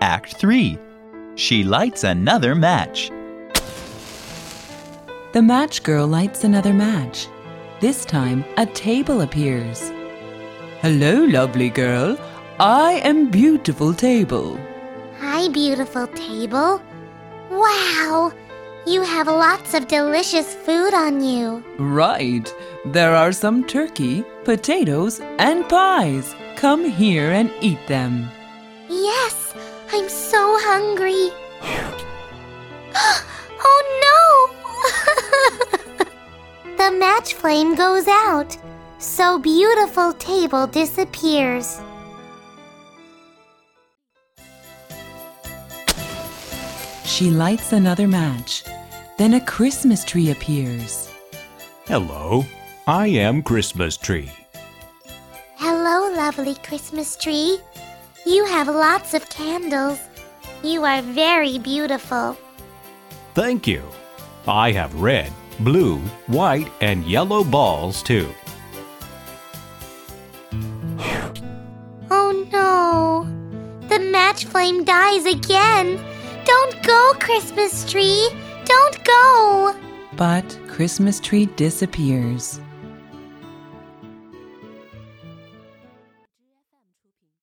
Act 3. She lights another match. The match girl lights another match. This time, a table appears. Hello, lovely girl. I am beautiful table. Hi, beautiful table. Wow, you have lots of delicious food on you. Right. There are some turkey, potatoes, and pies. Come here and eat them. Yes, I'm so hungry. Oh, no! The match flame goes out. So beautiful table disappears. She lights another match. Then a Christmas tree appears. Hello, I am Christmas tree. Hello, lovely Christmas tree. You have lots of candles. You are very beautiful. Thank you. I have red, blue, white, and yellow balls too.Flame dies again. Don't go, Christmas tree. Don't go. But Christmas tree disappears.